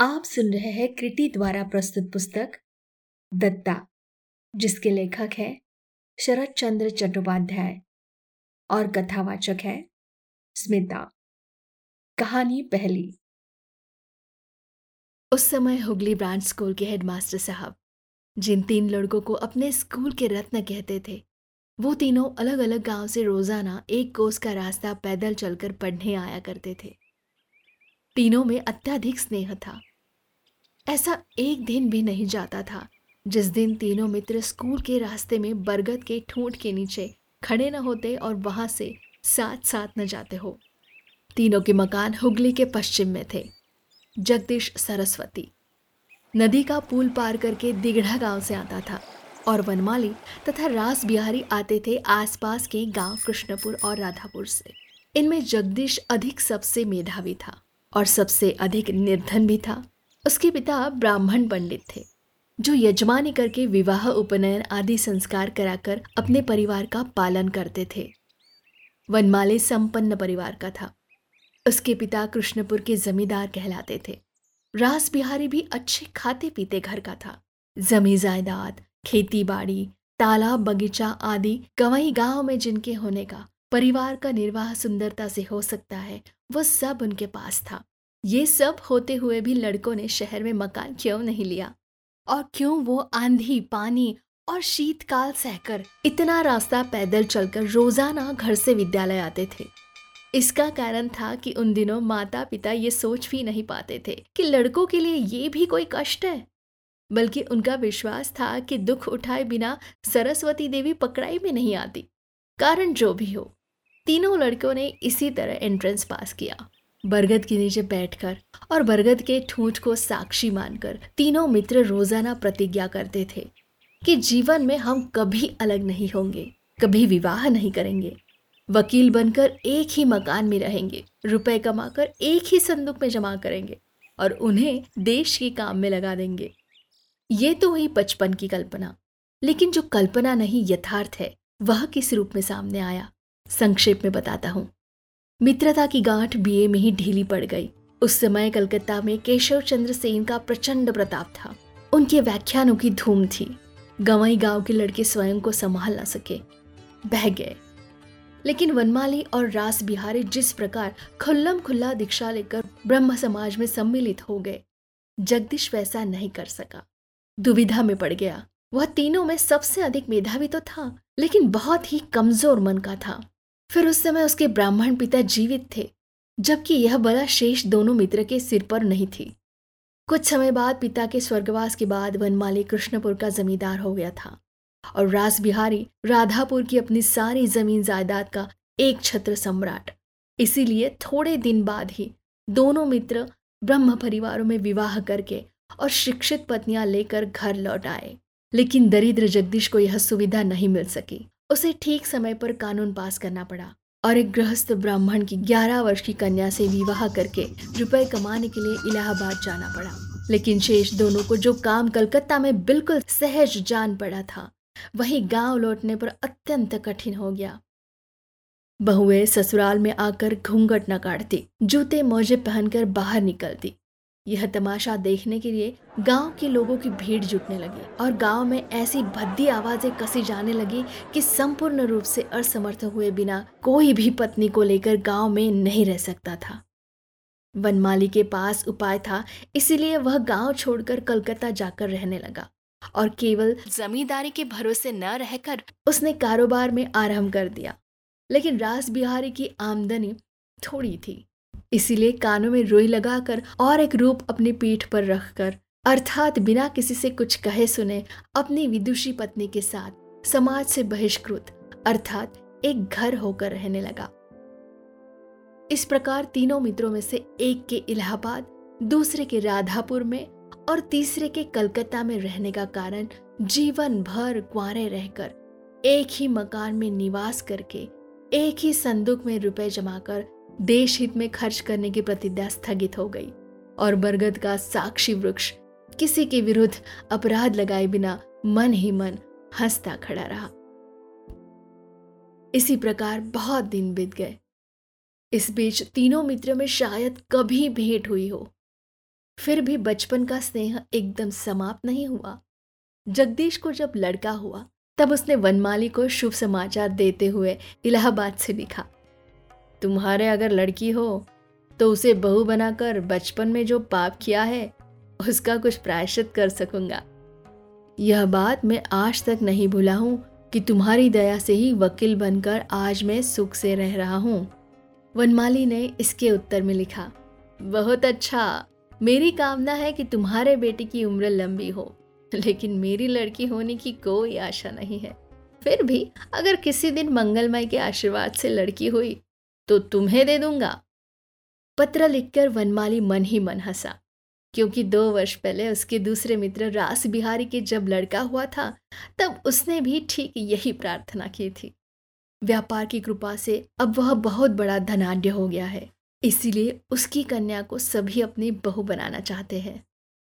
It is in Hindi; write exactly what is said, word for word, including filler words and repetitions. आप सुन रहे हैं कृति द्वारा प्रस्तुत पुस्तक दत्ता, जिसके लेखक है शरद चंद्र चट्टोपाध्याय और कथावाचक है स्मिता। कहानी पहली। उस समय हुगली ब्रांच स्कूल के हेडमास्टर साहब जिन तीन लड़कों को अपने स्कूल के रत्न कहते थे, वो तीनों अलग अलग गांव से रोजाना एक कोस का रास्ता पैदल चलकर पढ़ने आया करते थे। तीनों में अत्यधिक स्नेह था। ऐसा एक दिन भी नहीं जाता था जिस दिन तीनों मित्र स्कूल के रास्ते में बरगद के ठूंठ के नीचे खड़े न होते और वहाँ से साथ साथ न जाते हो। तीनों के मकान हुगली के पश्चिम में थे। जगदीश सरस्वती नदी का पुल पार करके दिगढ़ा गांव से आता था और वनमाली तथा रास बिहारी आते थे आसपास के गांव कृष्णपुर और राधापुर से। इनमें जगदीश अधिक सबसे मेधावी था और सबसे अधिक निर्धन भी था। उसके पिता ब्राह्मण पंडित थे जो यजमानी करके विवाह, उपनयन आदि संस्कार कराकर अपने परिवार का पालन करते थे। वनमाली संपन्न परिवार का था। उसके पिता कृष्णपुर के जमींदार कहलाते थे। रास बिहारी भी अच्छे खाते पीते घर का था। जमी जायदाद, खेती बाड़ी, तालाब बगीचा आदि कवई गांव में जिनके होने का परिवार का निर्वाह सुंदरता से हो सकता है, वो सब उनके पास था। ये सब होते हुए भी लड़कों ने शहर में मकान क्यों नहीं लिया और क्यों वो आंधी, पानी और शीतकाल सहकर इतना रास्ता पैदल चलकर रोजाना घर से विद्यालय आते थे। इसका कारण था कि उन दिनों माता पिता ये सोच भी नहीं पाते थे कि लड़कों के लिए ये भी कोई कष्ट है, बल्कि उनका विश्वास था कि दुख उठाए बिना सरस्वती देवी पकड़ाई में नहीं आती। कारण जो भी हो, तीनों लड़कों ने इसी तरह एंट्रेंस पास किया। बरगद के नीचे बैठकर और बरगद के ठूंठ को साक्षी मानकर तीनों मित्र रोजाना प्रतिज्ञा करते थे कि जीवन में हम कभी अलग नहीं होंगे, कभी विवाह नहीं करेंगे, वकील बनकर एक ही मकान में रहेंगे, रुपए कमाकर एक ही संदूक में जमा करेंगे और उन्हें देश के काम में लगा देंगे। ये तो हुई बचपन की कल्पना, लेकिन जो कल्पना नहीं यथार्थ है वह किस रूप में सामने आया, संक्षेप में बताता हूँ। मित्रता की गांठ बीए में ही ढीली पड़ गई। उस समय कलकत्ता में केशव चंद्र सेन का प्रचंड प्रताप था। उनके व्याख्यानों की धूम थी। गंवई गांव के लड़के स्वयं को संभाल न सके, बह गए। लेकिन वनमाली और रास बिहारी जिस प्रकार खुल्लम खुल्ला दीक्षा लेकर ब्रह्म समाज में सम्मिलित हो गए, जगदीश वैसा नहीं कर सका। दुविधा में पड़ गया। वह तीनों में सबसे अधिक मेधावी तो था, लेकिन बहुत ही कमजोर मन का था। फिर उस समय उसके ब्राह्मण पिता जीवित थे, जबकि यह बला शेष दोनों मित्र के सिर पर नहीं थी। कुछ समय बाद पिता के स्वर्गवास के बाद वनमाली कृष्णपुर का जमींदार हो गया था और रास बिहारी राधापुर की अपनी सारी जमीन जायदाद का एक छत्र सम्राट। इसीलिए थोड़े दिन बाद ही दोनों मित्र ब्रह्म परिवारों में विवाह करके और शिक्षित पत्नियां लेकर घर लौट आए। लेकिन दरिद्र जगदीश को यह सुविधा नहीं मिल सकी। उसे ठीक समय पर कानून पास करना पड़ा और एक गृहस्थ ब्राह्मण की ग्यारह वर्ष की कन्या से विवाह करके रुपए कमाने के लिए इलाहाबाद जाना पड़ा। लेकिन शेष दोनों को जो काम कलकत्ता में बिल्कुल सहज जान पड़ा था, वही गांव लौटने पर अत्यंत कठिन हो गया। बहुएं ससुराल में आकर घूंघट न काटती, जूते मोजे पहनकर बाहर निकलती। यह तमाशा देखने के लिए गांव के लोगों की भीड़ जुटने लगी और गांव में ऐसी भद्दी आवाजें कसी जाने लगी कि संपूर्ण रूप से असमर्थ हुए बिना कोई भी पत्नी को लेकर गांव में नहीं रह सकता था। वनमाली के पास उपाय था, इसीलिए वह गांव छोड़कर कलकत्ता जाकर रहने लगा और केवल जमींदारी के भरोसे न रहकर उसने कारोबार में आरंभ कर दिया। लेकिन रास बिहारी की आमदनी थोड़ी थी, इसीलिए कानों में रुई लगाकर और एक रूप अपनी पीठ पर रखकर, अर्थात बिना किसी से कुछ कहे सुने, अपनी विदुषी पत्नी के साथ समाज से बहिष्कृत अर्थात एक घर होकर रहने लगा। इस प्रकार तीनों मित्रों में से एक के इलाहाबाद, दूसरे के राधापुर में और तीसरे के कलकत्ता में रहने का कारण जीवन भर कुंवारे रहकर एक ही मकान में निवास करके एक ही संदूक में रुपए जमाकर देश हित में खर्च करने की प्रतिज्ञा स्थगित हो गई और बरगद का साक्षी वृक्ष किसी के विरुद्ध अपराध लगाए बिना मन ही मन हंसता खड़ा रहा। इसी प्रकार बहुत दिन बीत गए। इस बीच तीनों मित्रों में शायद कभी भेंट हुई हो। फिर भी बचपन का स्नेह एकदम समाप्त नहीं हुआ। जगदीश को जब लड़का हुआ तब उसने वनमाली को शुभ समाचार देते हुए इलाहाबाद से लिखा, तुम्हारे अगर लड़की हो तो उसे बहू बनाकर बचपन में जो पाप किया है उसका कुछ प्रायश्चित कर सकूंगा। यह बात मैं आज तक नहीं भूला हूँ कि तुम्हारी दया से ही वकील बनकर आज मैं सुख से रह रहा हूँ। वनमाली ने इसके उत्तर में लिखा, बहुत अच्छा, मेरी कामना है कि तुम्हारे बेटे की उम्र लंबी हो, लेकिन मेरी लड़की होने की कोई आशा नहीं है। फिर भी अगर किसी दिन मंगलमय के आशीर्वाद से लड़की हुई तो तुम्हें दे दूंगा। पत्र लिखकर वनमाली मन ही मन हंसा, क्योंकि दो वर्ष पहले उसके दूसरे मित्र रास बिहारी के जब लड़का हुआ था तब उसने भी ठीक यही प्रार्थना की थी। व्यापार की कृपा से अब वह बहुत बड़ा धनाढ्य हो गया है, इसीलिए उसकी कन्या को सभी अपनी बहू बनाना चाहते हैं।